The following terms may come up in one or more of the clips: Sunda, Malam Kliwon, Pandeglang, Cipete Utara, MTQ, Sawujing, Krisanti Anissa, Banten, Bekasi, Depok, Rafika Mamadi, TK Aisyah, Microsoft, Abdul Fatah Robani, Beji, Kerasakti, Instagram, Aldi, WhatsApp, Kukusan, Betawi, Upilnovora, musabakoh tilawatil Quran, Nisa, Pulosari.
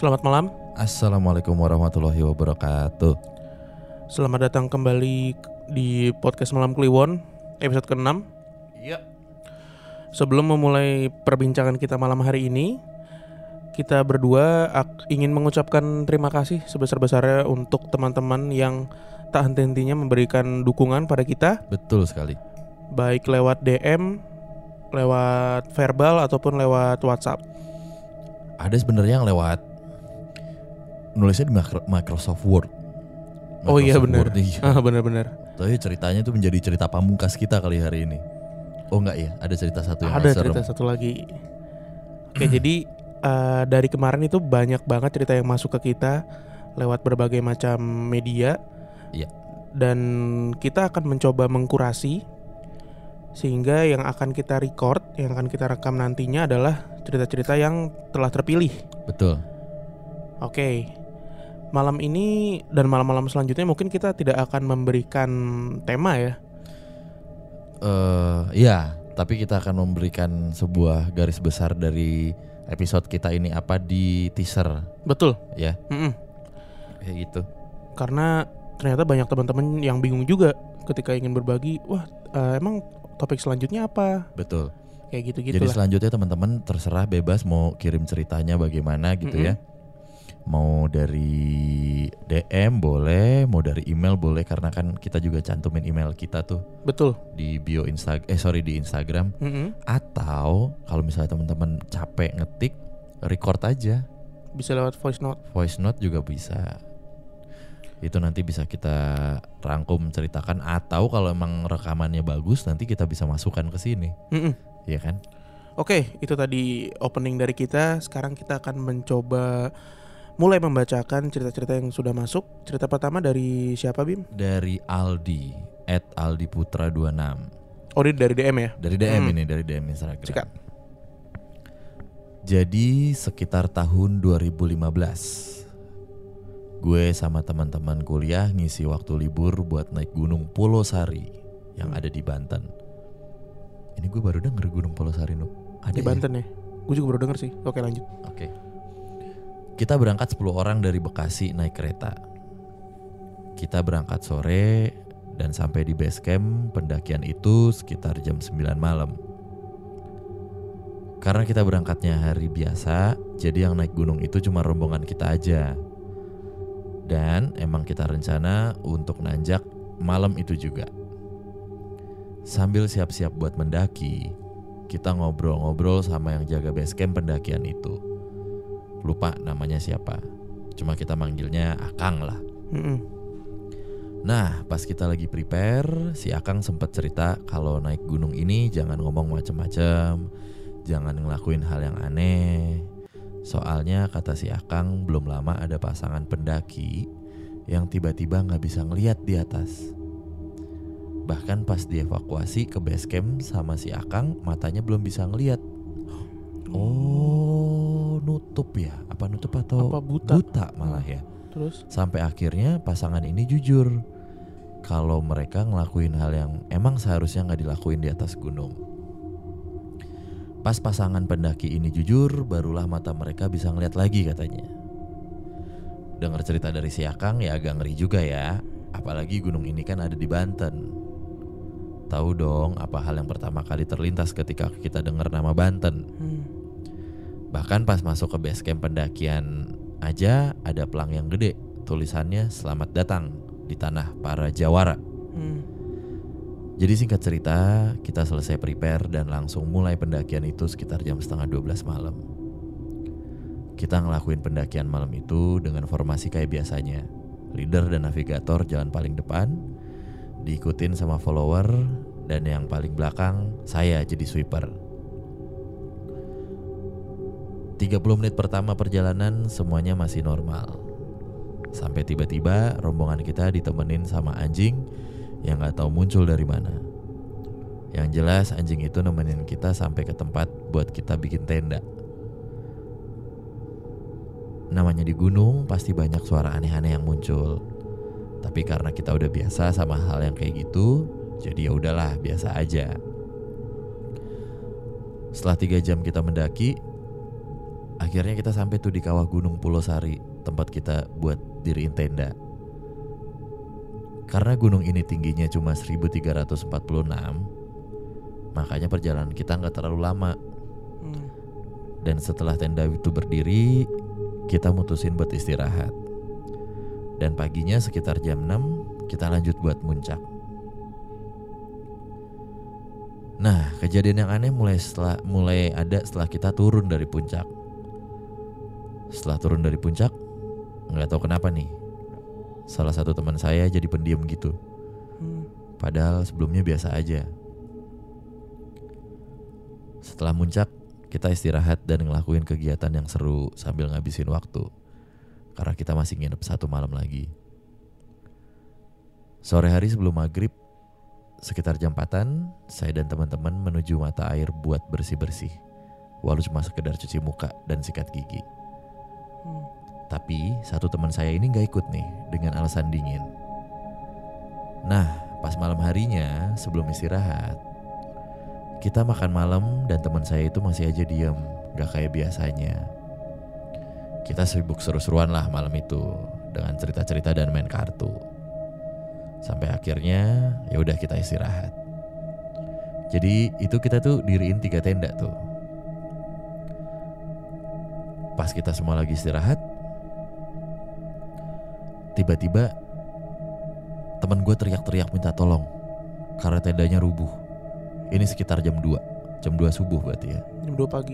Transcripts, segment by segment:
Selamat malam. Assalamualaikum warahmatullahi wabarakatuh. Selamat datang kembali di podcast Malam Kliwon, episode ke-6. Iya. Sebelum memulai perbincangan kita malam hari ini, kita berdua ingin mengucapkan terima kasih sebesar-besarnya untuk teman-teman yang tak henti-hentinya memberikan dukungan pada kita. Betul sekali. Baik lewat DM, lewat verbal, ataupun lewat WhatsApp. Ada sebenarnya yang lewat nulisnya di Microsoft Word. Oh iya benar. Benar-benar. Tapi ceritanya itu menjadi cerita pamungkas kita kali hari ini. Oh enggak ya, ada cerita satu yang serem. Ada cerita satu lagi. Oke, jadi dari kemarin itu banyak banget cerita yang masuk ke kita lewat berbagai macam media. Iya. Dan kita akan mencoba mengkurasi sehingga yang akan kita record, yang akan kita rekam nantinya adalah cerita-cerita yang telah terpilih. Betul. Oke, malam ini dan malam-malam selanjutnya mungkin kita tidak akan memberikan tema ya. Iya, tapi kita akan memberikan sebuah garis besar dari episode kita ini apa di teaser. Betul. Ya. Mm-mm. Kayak gitu. Karena ternyata banyak teman-teman yang bingung juga ketika ingin berbagi. Wah, emang topik selanjutnya apa? Betul. Kayak gitu-gitu. Jadi lah, selanjutnya teman-teman terserah bebas mau kirim ceritanya bagaimana gitu. Mm-mm. Ya. Mau dari DM boleh, mau dari email boleh, karena kan kita juga cantumin email kita tuh. Betul. Di bio di Instagram. Mm-hmm. Atau kalau misalnya teman-teman capek ngetik, record aja. Bisa lewat voice note. Voice note juga bisa. Itu nanti bisa kita rangkum ceritakan, atau kalau emang rekamannya bagus nanti kita bisa masukkan ke sini. Mm-hmm. Iya kan? Oke, itu tadi opening dari kita. Sekarang kita akan mencoba mulai membacakan cerita-cerita yang sudah masuk. Cerita pertama dari siapa, Bim? Dari Aldi, @aldiputra26. Oh, ini dari DM ya? Dari DM ini, dari DM Instagram. Sikat. Jadi sekitar tahun 2015, gue sama teman-teman kuliah ngisi waktu libur buat naik gunung Pulosari yang ada di Banten. Ini gue baru denger gunung Pulosari, ada di Banten ya? Gue juga baru denger sih. Oke, lanjut. Oke. Kita berangkat 10 orang dari Bekasi naik kereta. Kita berangkat sore dan sampai di base camp pendakian itu sekitar jam 9 malam. Karena kita berangkatnya hari biasa, jadi yang naik gunung itu cuma rombongan kita aja. Dan emang kita rencana untuk nanjak malam itu juga. Sambil siap-siap buat mendaki, kita ngobrol-ngobrol sama yang jaga base camp pendakian itu. Lupa namanya siapa, cuma kita manggilnya Akang lah. Nah, pas kita lagi prepare, si Akang sempat cerita kalau naik gunung ini jangan ngomong macem-macem, jangan ngelakuin hal yang aneh. Soalnya kata si Akang belum lama ada pasangan pendaki yang tiba-tiba gak bisa ngeliat di atas. Bahkan pas dievakuasi ke base camp sama si Akang, matanya belum bisa ngeliat. Oh, nutup ya? Apa nutup atau apa buta malah ya. Terus? Sampai akhirnya pasangan ini jujur kalau mereka ngelakuin hal yang emang seharusnya gak dilakuin di atas gunung. Pas pasangan pendaki ini jujur, barulah mata mereka bisa ngeliat lagi katanya. Dengar cerita dari si Akang ya agak ngeri juga ya. Apalagi gunung ini kan ada di Banten. Tahu dong apa hal yang pertama kali terlintas ketika kita dengar nama Banten. Bahkan pas masuk ke base camp pendakian aja ada pelang yang gede, tulisannya "Selamat datang di tanah para jawara". Jadi singkat cerita, kita selesai prepare dan langsung mulai pendakian itu sekitar jam 11:30 malam. Kita ngelakuin pendakian malam itu dengan formasi kayak biasanya. Leader dan navigator jalan paling depan, diikutin sama follower, dan yang paling belakang saya jadi sweeper. 30 menit pertama perjalanan semuanya masih normal. Sampai tiba-tiba rombongan kita ditemenin sama anjing yang gak tahu muncul dari mana. Yang jelas anjing itu nemenin kita sampai ke tempat buat kita bikin tenda. Namanya di gunung pasti banyak suara aneh-aneh yang muncul. Tapi karena kita udah biasa sama hal yang kayak gitu, jadi ya udahlah biasa aja. Setelah 3 jam kita mendaki, Akhirnya kita sampai tuh di kawah Gunung Pulosari, tempat kita buat diriin tenda. Karena gunung ini tingginya cuma 1346, makanya perjalanan kita gak terlalu lama. Dan setelah tenda itu berdiri, kita mutusin buat istirahat. Dan paginya sekitar jam 6, kita lanjut buat muncak. Nah, kejadian yang aneh mulai ada setelah kita turun dari puncak. Setelah turun dari puncak, gak tahu kenapa nih, salah satu teman saya jadi pendiam gitu. Padahal sebelumnya biasa aja. Setelah muncak, kita istirahat dan ngelakuin kegiatan yang seru sambil ngabisin waktu, karena kita masih nginep satu malam lagi. Sore hari sebelum maghrib, sekitar jam 4-an, saya dan teman-teman menuju mata air buat bersih-bersih, walau cuma sekedar cuci muka dan sikat gigi. Tapi satu teman saya ini gak ikut nih, dengan alasan dingin. Nah, pas malam harinya sebelum istirahat, kita makan malam dan teman saya itu masih aja diem, gak kayak biasanya. Kita sibuk seru-seruan lah malam itu, dengan cerita-cerita dan main kartu. Sampai akhirnya ya udah kita istirahat. Jadi itu kita tuh diriin 3 tenda tuh. Pas kita semua lagi istirahat, tiba-tiba teman gue teriak-teriak minta tolong karena tendanya rubuh. Ini sekitar jam 2 subuh berarti ya. Jam 2 pagi.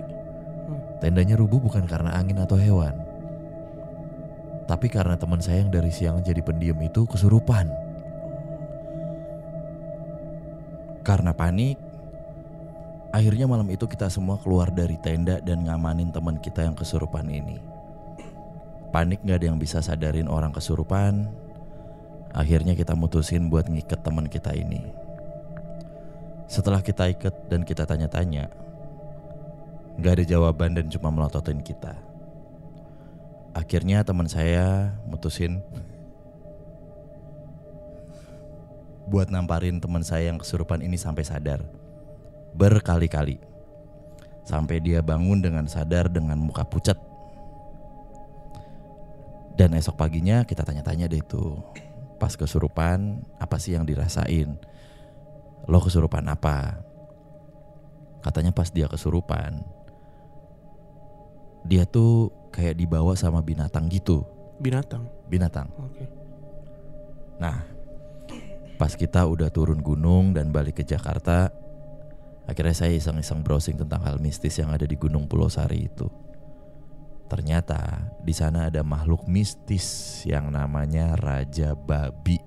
Tendanya rubuh bukan karena angin atau hewan, tapi karena teman saya yang dari siang jadi pendiam itu kesurupan. Karena panik, akhirnya malam itu kita semua keluar dari tenda dan ngamanin teman kita yang kesurupan ini. Panik gak ada yang bisa sadarin orang kesurupan. Akhirnya kita mutusin buat ngiket teman kita ini. Setelah kita ikat dan kita tanya-tanya, gak ada jawaban dan cuma melototin kita. Akhirnya teman saya mutusin buat namparin teman saya yang kesurupan ini sampai sadar. Berkali-kali. Sampai dia bangun dengan sadar dengan muka pucat. Dan esok paginya kita tanya-tanya deh tuh, pas kesurupan apa sih yang dirasain? Lo kesurupan apa? Katanya pas dia kesurupan, dia tuh kayak dibawa sama binatang gitu. Binatang? Binatang. Okay. Nah, pas kita udah turun gunung dan balik ke Jakarta, akhirnya saya iseng-iseng browsing tentang hal mistis yang ada di Gunung Pulosari itu. Ternyata di sana ada makhluk mistis yang namanya Raja Babi.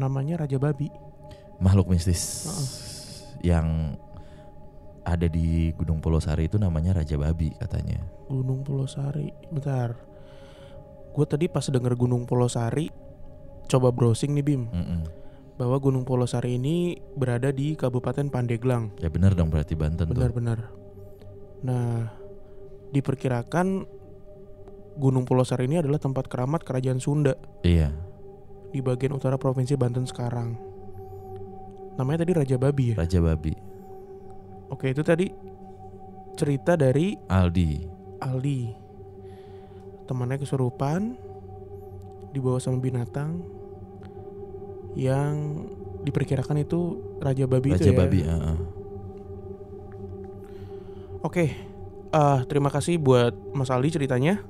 Namanya Raja Babi. Makhluk mistis yang ada di Gunung Pulosari itu namanya Raja Babi katanya. Gunung Pulosari. Bentar. Gue tadi pas denger Gunung Pulosari coba browsing nih Bim. Bahwa Gunung Pulosari ini berada di Kabupaten Pandeglang. Ya benar dong, berarti Banten. Benar. Nah, diperkirakan Gunung Pulosari ini adalah tempat keramat kerajaan Sunda. Iya. Di bagian utara provinsi Banten sekarang. Namanya tadi Raja Babi ya? Raja Babi. Oke, itu tadi cerita dari Aldi. Temannya kesurupan, dibawa sama binatang, yang diperkirakan itu Raja Babi. Raja itu ya? Raja Babi, Oke, terima kasih buat Mas Aldi ceritanya.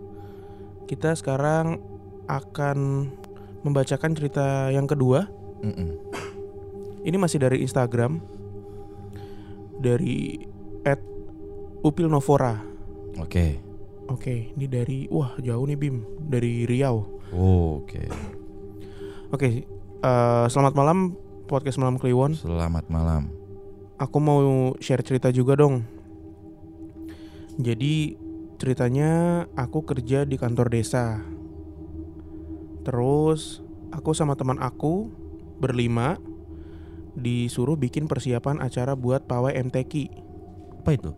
Kita sekarang akan membacakan cerita yang kedua. Ini masih dari Instagram, dari @Upilnovora. Oke, ini dari, wah jauh nih Bim, dari Riau. Oke, selamat malam podcast Malam Kliwon. Selamat malam. Aku mau share cerita juga dong. Jadi ceritanya, aku kerja di kantor desa. Terus aku sama teman aku berlima disuruh bikin persiapan acara buat pawai MTQ. Apa itu?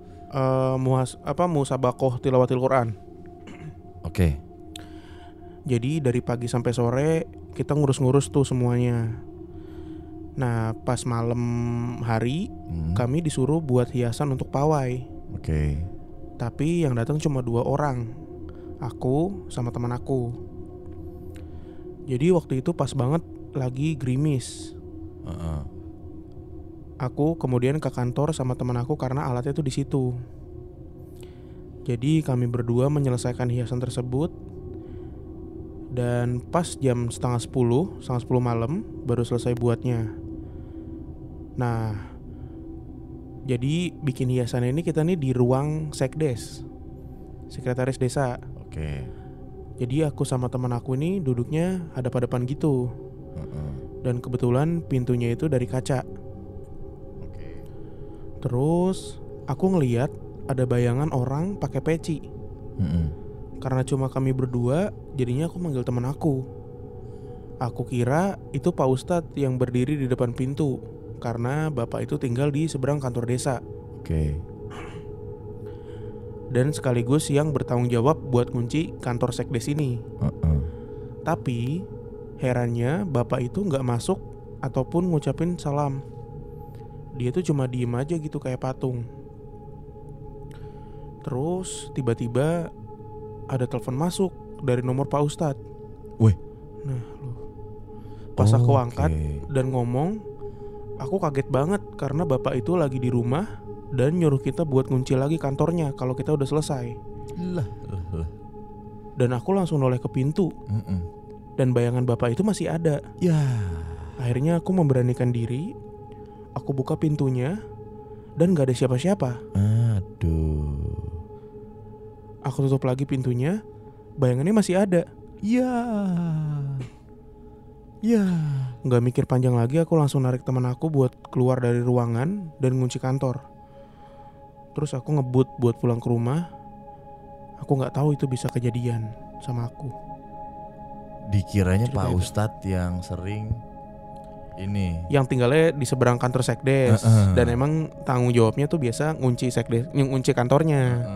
Musabakoh tilawatil Quran. Oke. Jadi dari pagi sampai sore kita ngurus-ngurus tuh semuanya. Nah, pas malam hari kami disuruh buat hiasan untuk pawai. Oke. Tapi yang datang cuma 2 orang, aku sama teman aku. Jadi waktu itu pas banget lagi gerimis. Aku kemudian ke kantor sama teman aku karena alatnya tuh di situ. Jadi kami berdua menyelesaikan hiasan tersebut. Dan pas jam 10:30 malam baru selesai buatnya. Nah, jadi bikin hiasan ini kita nih di ruang sekdes, sekretaris desa. Oke. Jadi aku sama teman aku ini duduknya hadap-hadapan gitu. Dan kebetulan pintunya itu dari kaca. Oke. Terus aku ngelihat ada bayangan orang pakai peci. Karena cuma kami berdua, jadinya aku manggil teman aku. Aku kira itu Pak Ustadz yang berdiri di depan pintu, karena bapak itu tinggal di seberang kantor desa. Oke. Dan sekaligus yang bertanggung jawab buat kunci kantor sekdes ini. Tapi herannya bapak itu gak masuk ataupun ngucapin salam. Dia tuh cuma diem aja gitu kayak patung. Terus tiba-tiba ada telepon masuk dari nomor Pak Ustadz. Wih. Nah, pas aku angkat dan ngomong, aku kaget banget karena bapak itu lagi di rumah dan nyuruh kita buat ngunci lagi kantornya kalau kita udah selesai. Dan aku langsung noleh ke pintu. Dan bayangan bapak itu masih ada. Ya. Akhirnya aku memberanikan diri. Aku buka pintunya dan gak ada siapa-siapa. Aku tutup lagi pintunya, bayangannya masih ada. Ya. Nggak mikir panjang lagi, aku langsung narik teman aku buat keluar dari ruangan dan ngunci kantor. Terus aku ngebut buat pulang ke rumah. Aku nggak tahu itu bisa kejadian sama aku. Dikiranya Pak Ustadz yang sering ini, yang tinggalnya di seberang kantor sekdes, dan emang tanggung jawabnya tuh biasa ngunci sekdes, ngunci kantornya.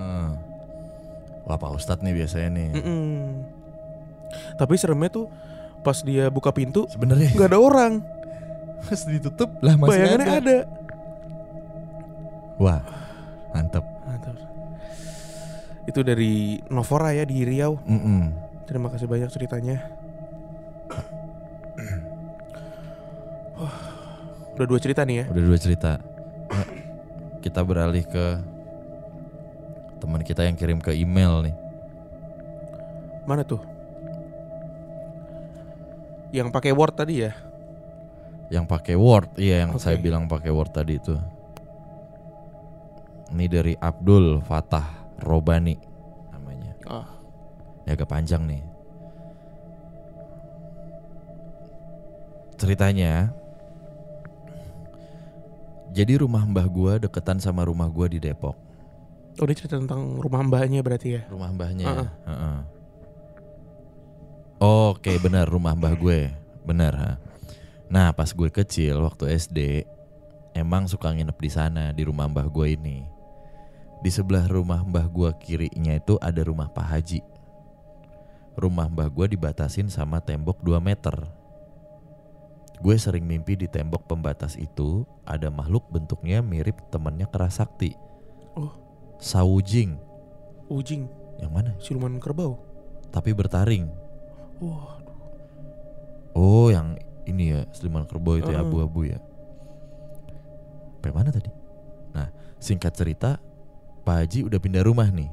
Wah, Pak Ustadz nih biasanya nih. Tapi seremnya tuh pas dia buka pintu sebenarnya nggak ada orang. Pas ditutup lah masih bayangannya ada. Wah, mantep. Itu dari Novora ya, di Riau. Terima kasih banyak ceritanya. Udah 2 cerita nih ya. Nah, kita beralih ke teman kita yang kirim ke email nih. Mana tuh? Yang pakai Word tadi ya? Yang pakai Word, iya yang saya bilang pakai Word tadi itu. Ini dari Abdul Fatah Robani namanya. Ini agak panjang nih ceritanya. Jadi rumah mbah gua deketan sama rumah gua di Depok. Oh, dia cerita tentang rumah mbahnya berarti ya? Rumah mbahnya ya? Oke, benar, rumah mbah gue. Benar, ha? Nah, pas gue kecil waktu SD, emang suka nginep di sana, di rumah mbah gue ini. Di sebelah rumah mbah gue kirinya itu ada rumah Pak Haji. Rumah mbah gue dibatasin sama tembok 2 meter. Gue sering mimpi di tembok pembatas itu ada makhluk bentuknya mirip temannya Kerasakti. Sawujing. Ujing. Yang mana? Siluman kerbau. Tapi bertaring. Oh, yang ini ya, siluman kerbau itu ya, abu-abu ya. Sampai mana tadi? Nah, singkat cerita, Pak Haji udah pindah rumah nih.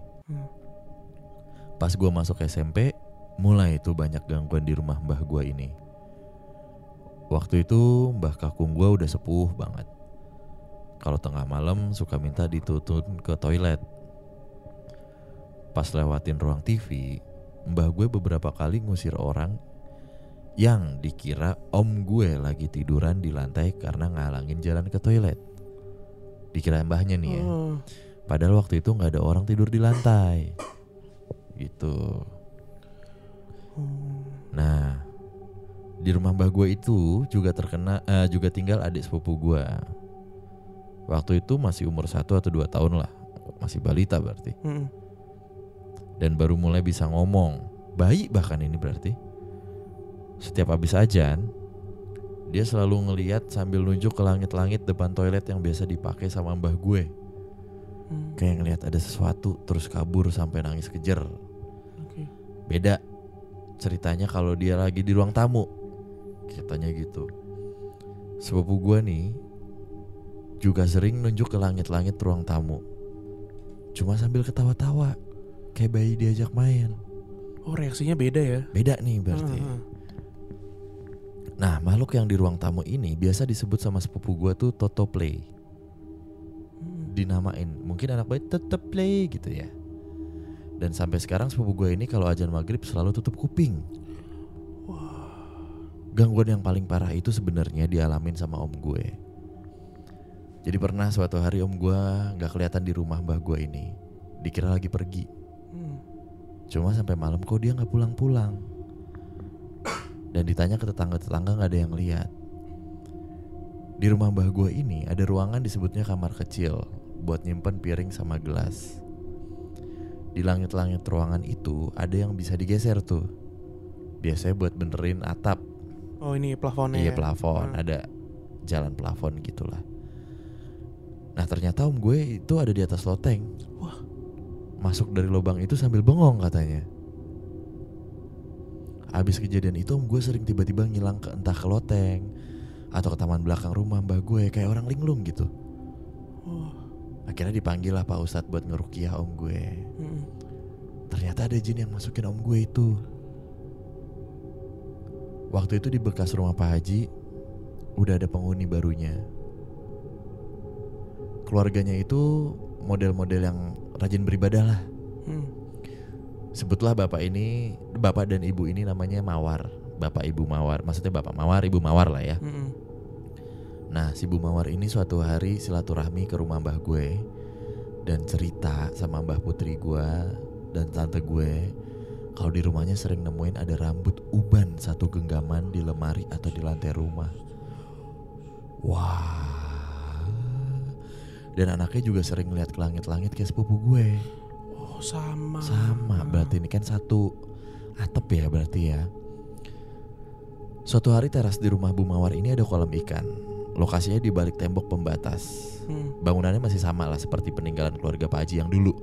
Pas gue masuk SMP, mulai itu banyak gangguan di rumah mbah gue ini. Waktu itu mbah kakung gue udah sepuh banget. Kalau tengah malam suka minta dituntun ke toilet. Pas lewatin ruang TV, mbah gue beberapa kali ngusir orang yang dikira om gue lagi tiduran di lantai karena ngalangin jalan ke toilet. Dikira mbahnya nih ya. Padahal waktu itu gak ada orang tidur di lantai. Gitu. Nah, di rumah mbah gue itu juga tinggal adik sepupu gue. Waktu itu masih umur 1 atau 2 tahun lah. Masih balita berarti. Dan baru mulai bisa ngomong. Bayi bahkan ini berarti. Setiap habis ajan, dia selalu ngelihat sambil nunjuk ke langit-langit depan toilet yang biasa dipakai sama mbah gue. Kayak ngelihat ada sesuatu terus kabur sampai nangis kejer. Okay. Beda ceritanya kalau dia lagi di ruang tamu, ceritanya gitu. Sepupu gue nih juga sering nunjuk ke langit-langit ruang tamu, cuma sambil ketawa-tawa kayak bayi diajak main. Oh, reaksinya beda ya? Beda nih berarti. Nah, makhluk yang di ruang tamu ini biasa disebut sama sepupu gue tuh Toto Play. Dinamain, mungkin anak bayi tetep play gitu ya. Dan sampai sekarang sepupu gue ini kalau azan maghrib selalu tutup kuping. Wow. Gangguan yang paling parah itu sebenarnya dialamin sama om gue. Jadi pernah suatu hari om gue gak kelihatan di rumah mbah gue ini. Dikira lagi pergi. Cuma sampai malam kok dia gak pulang-pulang. Dan ditanya ke tetangga-tetangga gak ada yang lihat. Di rumah mbah gue ini ada ruangan disebutnya kamar kecil buat nyimpen piring sama gelas. Di langit-langit ruangan itu ada yang bisa digeser tuh. Biasanya buat benerin atap. Oh, ini plafonnya. Iya, plafon. Ada jalan plafon gitulah. Nah, ternyata om gue itu ada di atas loteng. Wah. Masuk dari lubang itu sambil bengong katanya. Abis kejadian itu om gue sering tiba-tiba ngilang ke entah ke loteng atau ke taman belakang rumah mbak gue kayak orang linglung gitu. Akhirnya dipanggil lah Pak Ustadz buat ngerukiah om gue. Ternyata ada jin yang masukin om gue itu. Waktu itu di bekas rumah Pak Haji udah ada penghuni barunya. Keluarganya itu model-model yang rajin beribadah lah. Sebutlah bapak ini, bapak dan ibu ini namanya Mawar. Bapak ibu Mawar, maksudnya bapak Mawar, ibu Mawar lah ya. Nah, si ibu Mawar ini suatu hari silaturahmi ke rumah mbah gue dan cerita sama mbah putri gue dan tante gue kalau di rumahnya sering nemuin ada rambut uban satu genggaman di lemari atau di lantai rumah. Wah. Dan anaknya juga sering ngeliat ke langit-langit kayak sepupu gue. Sama berarti ini kan satu atap ya berarti ya. Suatu hari teras di rumah Bu Mawar ini ada kolam ikan. Lokasinya di balik tembok pembatas. Bangunannya masih sama lah seperti peninggalan keluarga Pak Haji yang dulu.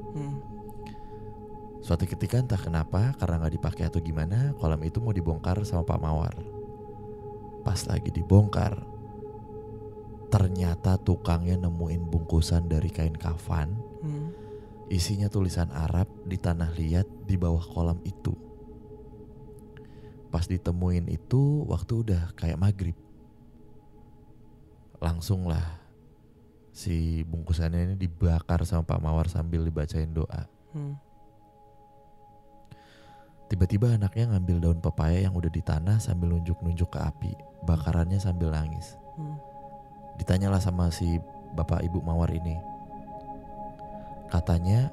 Suatu ketika entah kenapa, karena gak dipakai atau gimana, kolam itu mau dibongkar sama Pak Mawar. Pas lagi dibongkar, ternyata tukangnya nemuin bungkusan dari kain kafan. Isinya tulisan Arab di tanah liat di bawah kolam itu. Pas ditemuin itu waktu udah kayak maghrib. Langsung lah si bungkusannya ini dibakar sama Pak Mawar sambil dibacain doa. Tiba-tiba anaknya ngambil daun pepaya yang udah di tanah sambil nunjuk-nunjuk ke api. Bakarannya sambil nangis. Ditanyalah sama si bapak ibu Mawar ini. Katanya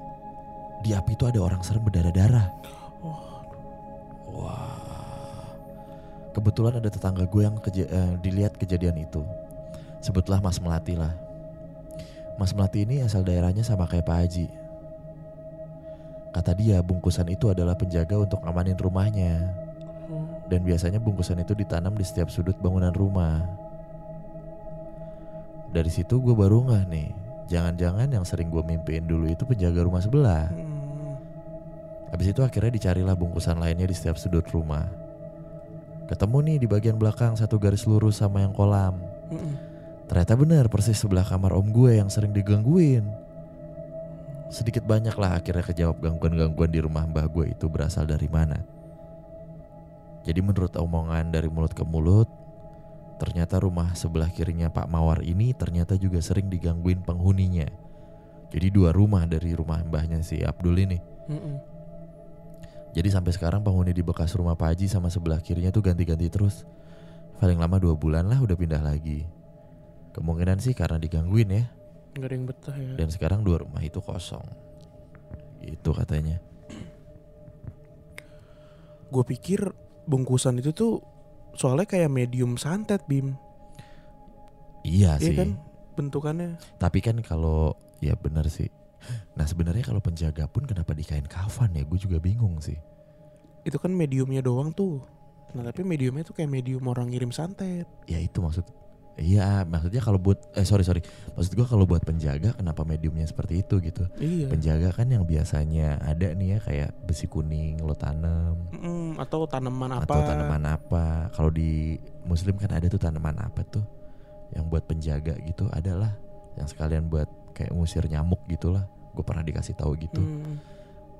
di api itu ada orang serem berdarah-darah. Wah. Kebetulan ada tetangga gue yang dilihat kejadian itu. Sebutlah Mas Melati lah. Mas Melati ini asal daerahnya sama kayak Pak Haji. Kata dia bungkusan itu adalah penjaga untuk amanin rumahnya. Dan biasanya bungkusan itu ditanam di setiap sudut bangunan rumah. Dari situ gue baru ngeh nih, jangan-jangan yang sering gue mimpiin dulu itu penjaga rumah sebelah. Habis itu akhirnya dicarilah bungkusan lainnya di setiap sudut rumah. Ketemu nih di bagian belakang satu garis lurus sama yang kolam. Ternyata benar persis sebelah kamar om gue yang sering digangguin. Sedikit banyak lah akhirnya kejawab gangguan-gangguan di rumah mbah gue itu berasal dari mana. Jadi menurut omongan dari mulut ke mulut, ternyata rumah sebelah kirinya Pak Mawar ini ternyata juga sering digangguin penghuninya. Jadi dua rumah dari rumah mbahnya si Abdul ini. Jadi sampai sekarang penghuni di bekas rumah Pak Haji sama sebelah kirinya tuh ganti-ganti terus. Paling lama 2 bulan lah udah pindah lagi. Kemungkinan sih karena digangguin ya. Gak ada yang betah ya. Dan sekarang 2 rumah itu kosong. Itu katanya. Gue pikir bungkusan itu tuh soalnya kayak medium santet, Bim. Iya sih. Iya kan bentukannya. Tapi kan kalau ya benar sih. Nah sebenarnya kalau penjaga pun kenapa di kain kafan ya? Gue juga bingung sih. Itu kan mediumnya doang tuh. Nah tapi mediumnya tuh kayak medium orang ngirim santet. Ya itu maksud. Iya, maksudnya kalau buat maksud gue kalau buat penjaga kenapa mediumnya seperti itu gitu? Iya. Penjaga kan yang biasanya ada nih ya kayak besi kuning lo tanam. Atau tanaman apa? Atau tanaman apa? Kalau di Muslim kan ada tuh tanaman apa tuh yang buat penjaga gitu? Adalah yang sekalian buat kayak ngusir nyamuk gitulah. Gue pernah dikasih tahu gitu.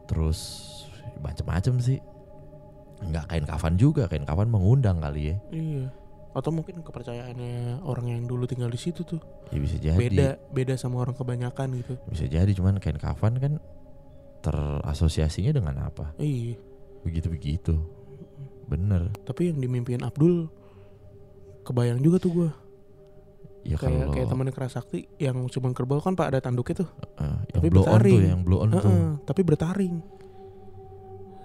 Terus macam-macam sih. Enggak kain kafan juga, kain kafan mengundang kali ya. Iya. Atau mungkin kepercayaannya orang yang dulu tinggal di situ tuh. Ya bisa jadi. Beda sama orang kebanyakan gitu. Bisa jadi, cuman kain kafan kan terasosiasinya dengan apa? Iya. Begitu-begitu. Bener. Tapi yang dimimpin Abdul kebayang juga tuh gue. Ya kayak temannya Kerasakti yang cuma kerbau kan Pak, ada tanduknya tuh. Tapi bertaring. Tuh, yang blow on tuh. Tapi bertaring.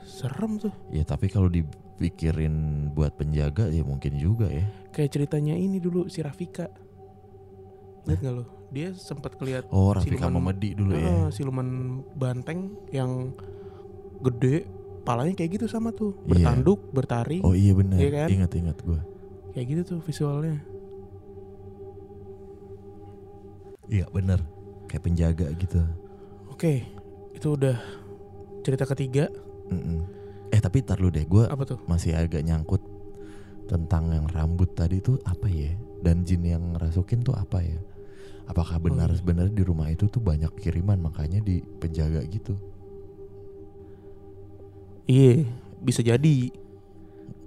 Serem tuh. Ya tapi kalau dipikirin buat penjaga ya mungkin juga ya. Kayak ceritanya ini dulu si Rafika. Lihat nggak lo? Dia sempat kelihat. Oh, Rafika Mamadi dulu ya. Siluman banteng yang gede, palanya kayak gitu sama tuh. Bertanduk, yeah. Bertaring. Oh iya benar. Ya kan? Ingat-ingat gue. Kayak gitu tuh visualnya. Iya benar. Kayak penjaga gitu. Oke, itu udah cerita ketiga. Tapi ntar lu deh, gue masih agak nyangkut tentang yang rambut tadi tuh apa ya, dan jin yang ngerasukin tuh apa ya, apakah benar sebenarnya di rumah itu tuh banyak kiriman makanya di penjaga gitu. Iya, bisa jadi.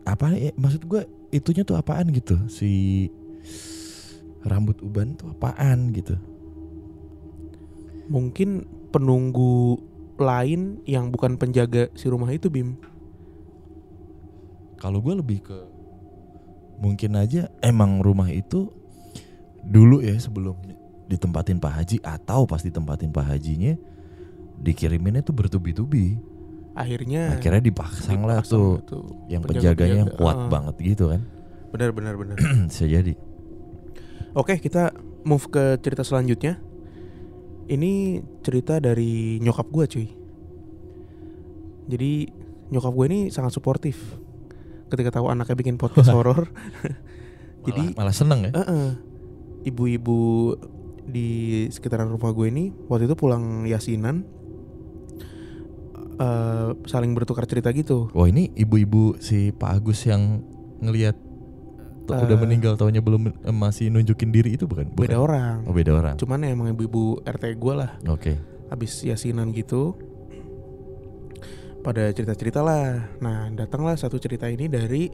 Apa ya, maksud gue itunya tuh apaan gitu, si rambut uban tuh apaan gitu. Mungkin penunggu lain yang bukan penjaga si rumah itu, Bim. Kalau gue lebih ke mungkin aja emang rumah itu dulu ya sebelum ditempatin Pak Haji, atau pas ditempatin Pak Hajinya dikiriminnya tuh bertubi-tubi. Akhirnya dipasang lah tuh yang penjaganya yang kuat banget gitu kan. Benar. Bisa jadi. Oke, kita move ke cerita selanjutnya. Ini cerita dari nyokap gue, cuy. Jadi nyokap gue ini sangat suportif ketika tahu anaknya bikin podcast horor. Jadi malah seneng ya. Ibu-ibu di sekitaran rumah gue ini waktu itu pulang yasinan saling bertukar cerita gitu. Wah, ini ibu-ibu si Pak Agus yang ngelihat udah meninggal taunya belum masih nunjukin diri itu bukan? Beda orang. Oh, beda orang. Cuman emang ibu-ibu RT gue lah. Oke. Habis yasinan gitu pada cerita-cerita lah. Nah, datanglah satu cerita ini dari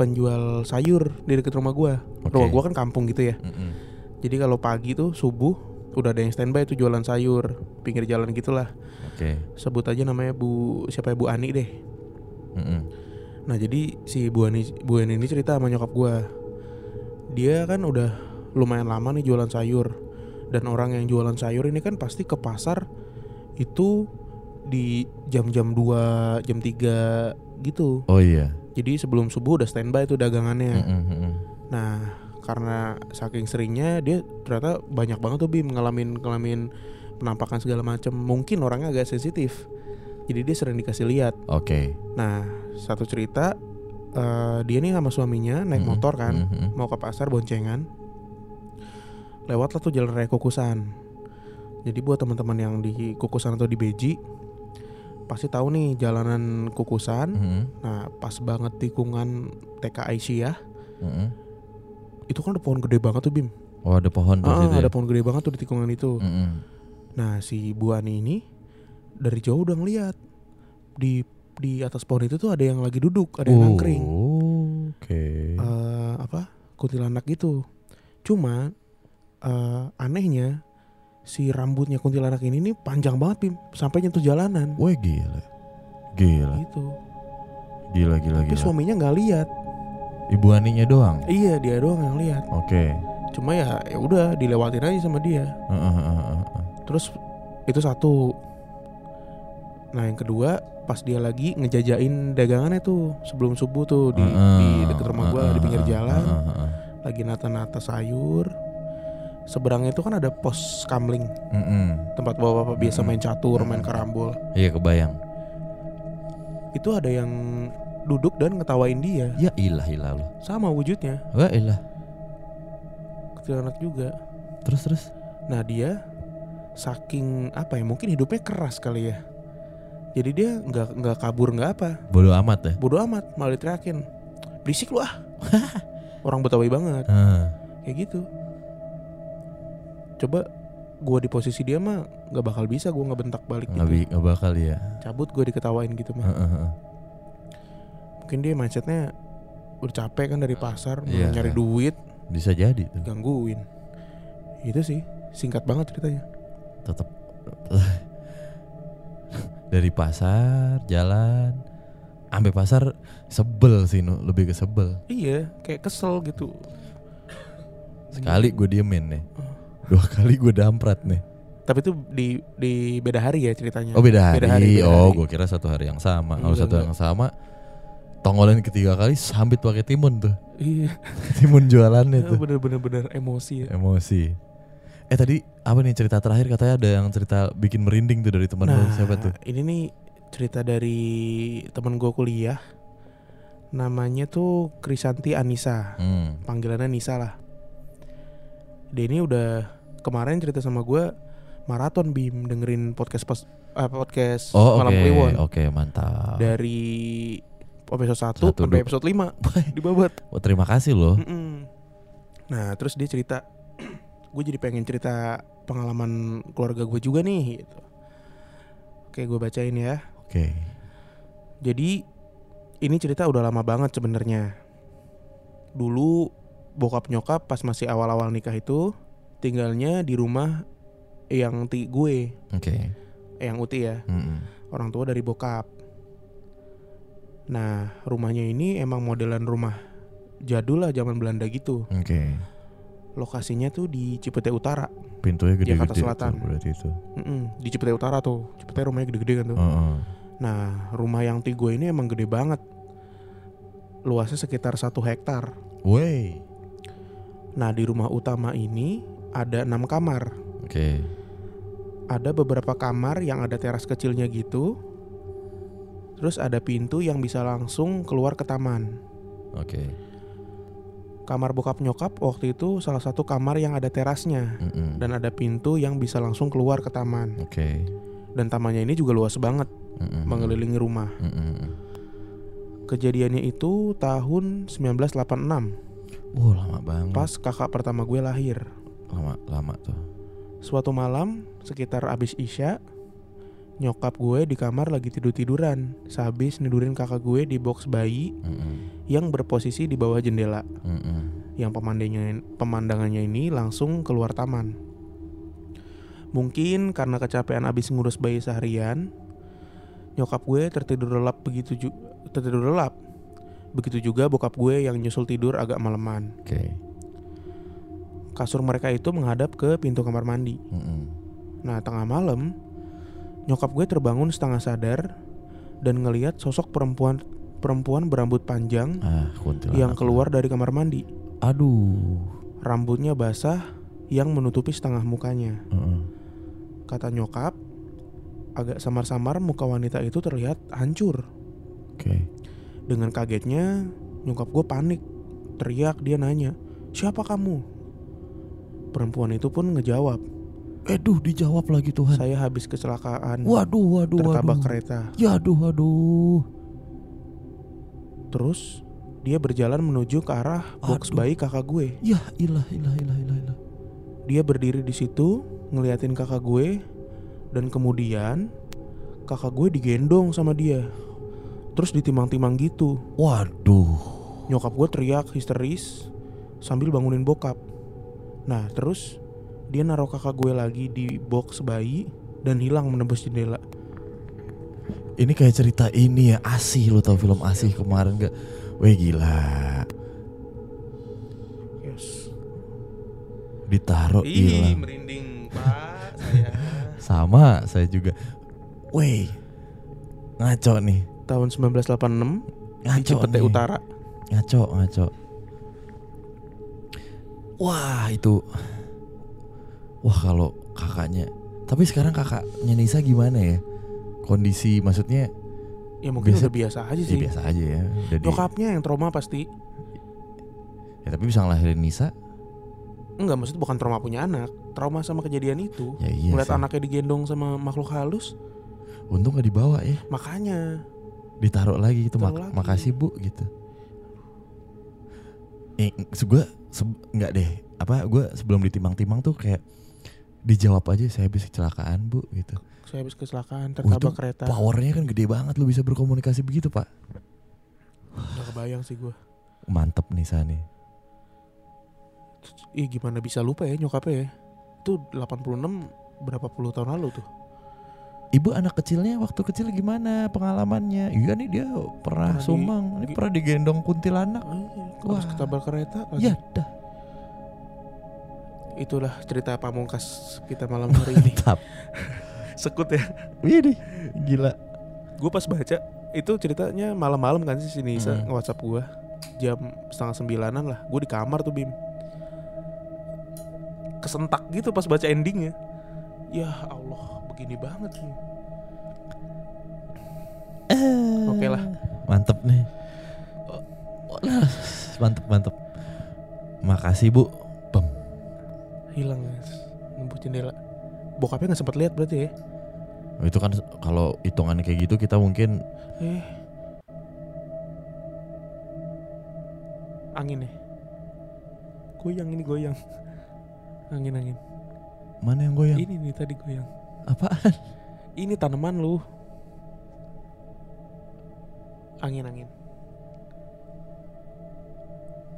penjual sayur di dekat rumah gue. Rumah gue kan kampung gitu ya. Jadi kalau pagi tuh subuh udah ada yang standby tuh jualan sayur pinggir jalan gitulah. Oke. Sebut aja namanya Bu Ani deh. Nah, jadi si Bu Ani ini cerita sama nyokap gue. Dia kan udah lumayan lama nih jualan sayur. Dan orang yang jualan sayur ini kan pasti ke pasar itu di jam-jam 2, jam 3 gitu. Oh iya. Jadi sebelum subuh udah standby tuh dagangannya. Nah, karena saking seringnya dia ternyata banyak banget tuh Bim ngalamin penampakan segala macam. Mungkin orangnya agak sensitif. Jadi dia sering dikasih lihat. Oke. Nah, satu cerita dia nih sama suaminya naik motor kan, mau ke pasar boncengan. Lewatlah tuh jalan raya Kukusan. Jadi buat teman-teman yang di Kukusan atau di Beji pasti tahu nih jalanan Kukusan. Nah, pas banget tikungan TK Aisyah. Itu kan ada pohon gede banget tuh Bim. Oh, ada pohon di situ. Ada pohon gede banget tuh di tikungan itu. Nah, si Bu Ani ini dari jauh udah ngeliat di atas pohon itu tuh ada yang lagi duduk, ada yang nangkring. Kuntilanak gitu. Cuma anehnya si rambutnya kuntilanak ini nih panjang banget Bim, sampai nyentuh jalanan. Wah, gila. Gitu. Gila. Tapi suaminya nggak lihat. Ibu Aninya doang. Iya, dia doang yang lihat. Oke. Cuma ya udah dilewatin aja sama dia. Terus itu satu. Nah, yang kedua pas dia lagi ngejajain dagangannya tuh sebelum subuh tuh di dekat rumah gue di pinggir jalan, lagi nata-nata sayur. Seberangnya itu kan ada pos kamling, tempat bapak-bapak biasa main catur, main karambol. Iya, kebayang. Itu ada yang duduk dan ngetawain dia. Ya ilah lo. Sama wujudnya. Wah ilah. Kecil anak juga. Terus. Nah dia saking apa ya? Mungkin hidupnya keras kali ya. Jadi dia nggak kabur nggak apa. Bodoh amat ya. Bodoh amat, malah diteriakin. Berisik lu ah. Orang Betawi banget. Kayak gitu. Coba gue di posisi dia mah nggak bakal bisa gue ngebentak balik gitu. Nggak bakal ya. Cabut gue diketawain gitu mah. Mungkin dia mindsetnya udah capek kan dari pasar, nyari duit. Bisa jadi. Tuh. Gangguin. Itu sih singkat banget ceritanya. Tetap dari pasar jalan sampai pasar sebel sih nu, lebih ke sebel. Iya, kayak kesel gitu. Sekali gue diemin nih. 2 kali gue damprat nih. Tapi itu di beda hari ya ceritanya. Oh beda hari. Oh gue kira 1 hari yang sama. Kalau 1 hari yang sama, tongolin ketiga kali sambit pakai timun tuh. Iya. Timun jualannya tuh. Bener-bener emosi ya. Emosi. Tadi apa nih cerita terakhir katanya ada yang cerita bikin merinding tuh dari teman lo siapa tuh? Ini nih cerita dari teman gue kuliah. Namanya tuh Krisanti Anissa. Panggilannya Nisa lah. Dia ini udah kemarin cerita sama gue maraton Bim dengerin podcast Malam Kliwon. Oke, mantap. Dari episode 1 sampai episode 5 dibabat. Oh, terima kasih loh. Nah, terus dia cerita gue jadi pengen cerita pengalaman keluarga gue juga nih gitu. Oke, gue bacain ya. Oke. Jadi ini cerita udah lama banget sebenarnya. Dulu bokap nyokap pas masih awal-awal nikah itu tinggalnya di rumah yang ti gue, yang uti ya, orang tua dari bokap. Nah rumahnya ini emang modelan rumah jadul lah zaman Belanda gitu. Lokasinya tuh di Cipete Utara. Pintunya gede-gede. Jakarta Selatan. Itu berarti itu. Di Cipete Utara tuh, Cipete rumahnya gede-gede kan tuh. Nah rumah yang ti gue ini emang gede banget. Luasnya sekitar 1 hektar. Wey. Nah di rumah utama ini ada 6 kamar. Ada beberapa kamar yang ada teras kecilnya gitu. Terus ada pintu yang bisa langsung keluar ke taman. Kamar bokap nyokap waktu itu salah satu kamar yang ada terasnya. Dan ada pintu yang bisa langsung keluar ke taman. Dan tamannya ini juga luas banget, mengelilingi rumah. Kejadiannya itu tahun 1986. Wah, lama banget. Pas kakak pertama gue lahir. Lama tuh. Suatu malam sekitar abis Isya, nyokap gue di kamar lagi tidur-tiduran sehabis nidurin kakak gue di box bayi yang berposisi di bawah jendela. Yang pemandangannya ini langsung keluar taman. Mungkin karena kecapean abis ngurus bayi seharian, nyokap gue tertidur lelap. Begitu juga bokap gue yang nyusul tidur agak maleman. Kasur mereka itu menghadap ke pintu kamar mandi. Nah tengah malam nyokap gue terbangun setengah sadar dan ngelihat sosok perempuan berambut panjang yang keluar dari kamar mandi. Aduh. Rambutnya basah yang menutupi setengah mukanya. Kata nyokap, agak samar-samar muka wanita itu terlihat hancur. Dengan kagetnya nyokap gue panik. Teriak, dia nanya, "Siapa kamu?" Perempuan itu pun ngejawab, dijawab lagi Tuhan, "Saya habis kecelakaan. Waduh tertabrak kereta. Yaduh. Terus dia berjalan menuju ke arah box bayi kakak gue. Ya ilah. Dia berdiri di situ ngeliatin kakak gue. Dan kemudian kakak gue digendong sama dia, terus ditimang-timang gitu. Waduh. Nyokap gue teriak histeris sambil bangunin bokap. Nah terus dia naruh kakak gue lagi di box bayi dan hilang menembus jendela. Ini kayak cerita ini ya, Asih, lo tau film Asih kemarin gak? Weh gila. Yes. Ditaruh hilang. Ih merinding pak saya. Sama saya juga. Weh ngaco nih. Tahun 1986 di Cipete Utara. Ngaco. Wah itu. Wah kalau kakaknya. Tapi sekarang kakaknya Nisa gimana ya? Kondisi maksudnya Ya mungkin biasa, udah biasa aja sih. Ya biasa aja ya. Nyokapnya yang trauma pasti. Ya tapi bisa ngelahirin Nisa? Enggak, maksudnya bukan trauma punya anak, trauma sama kejadian itu. Ya iya, melihat anaknya digendong sama makhluk halus. Untung gak dibawa ya. Makanya ditaruh lagi gitu, makasih bu gitu. Gue enggak deh. Apa gue sebelum ditimang-timang tuh kayak dijawab aja, saya habis kecelakaan bu gitu. Saya habis kecelakaan, tertabrak kereta. Powernya kan gede banget, lu bisa berkomunikasi begitu pak. Gak kebayang sih gue. Mantep nih Sani. Ih gimana bisa lupa ya nyokapnya ya. Itu 86 berapa puluh tahun lalu tuh. Ibu anak kecilnya waktu kecil gimana pengalamannya? Iya nih dia pernah sumang, ini pernah digendong kuntilanak. Wah, ketabrak kereta. Ya dah. Itulah cerita pamungkas kita malam hari ini. Sekut ya. Iya deh, gila. Gue pas baca itu ceritanya malam-malam kan sih Nisa nge-WhatsApp gue. Jam 8:30 lah. Gue di kamar tuh Bim. Kesentak gitu pas baca endingnya. Ya Allah, begini banget nih. Oke lah, mantep nih. Mantep. Makasih bu. Bem. Hilang guys, nembus jendela. Bokapnya nggak sempat lihat berarti ya? Itu kan kalau hitungan kayak gitu kita mungkin. Angin ya. Goyang ini goyang. Angin. Mana yang goyang? Ini nih tadi goyang. Apaan? Ini tanaman lu. Angin.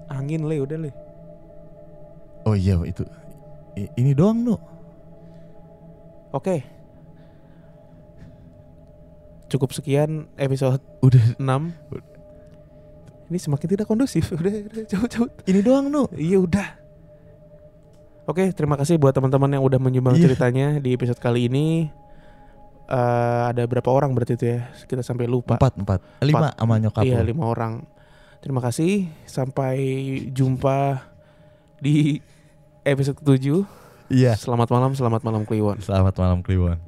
Angin le, udah le. Oh iya itu. Ini doang no. Oke. Cukup sekian episode udah 6. Ini semakin tidak kondusif. Udah jauh. Ini doang no. Iya udah. Oke, terima kasih buat teman-teman yang udah menyumbang ceritanya di episode kali ini. Ada berapa orang berarti itu ya? Kita sampai lupa. 4, 5 sama nyokap. Iya, 5 orang. Terima kasih. Sampai jumpa di episode ke-7. Iya. Selamat malam Kliwon.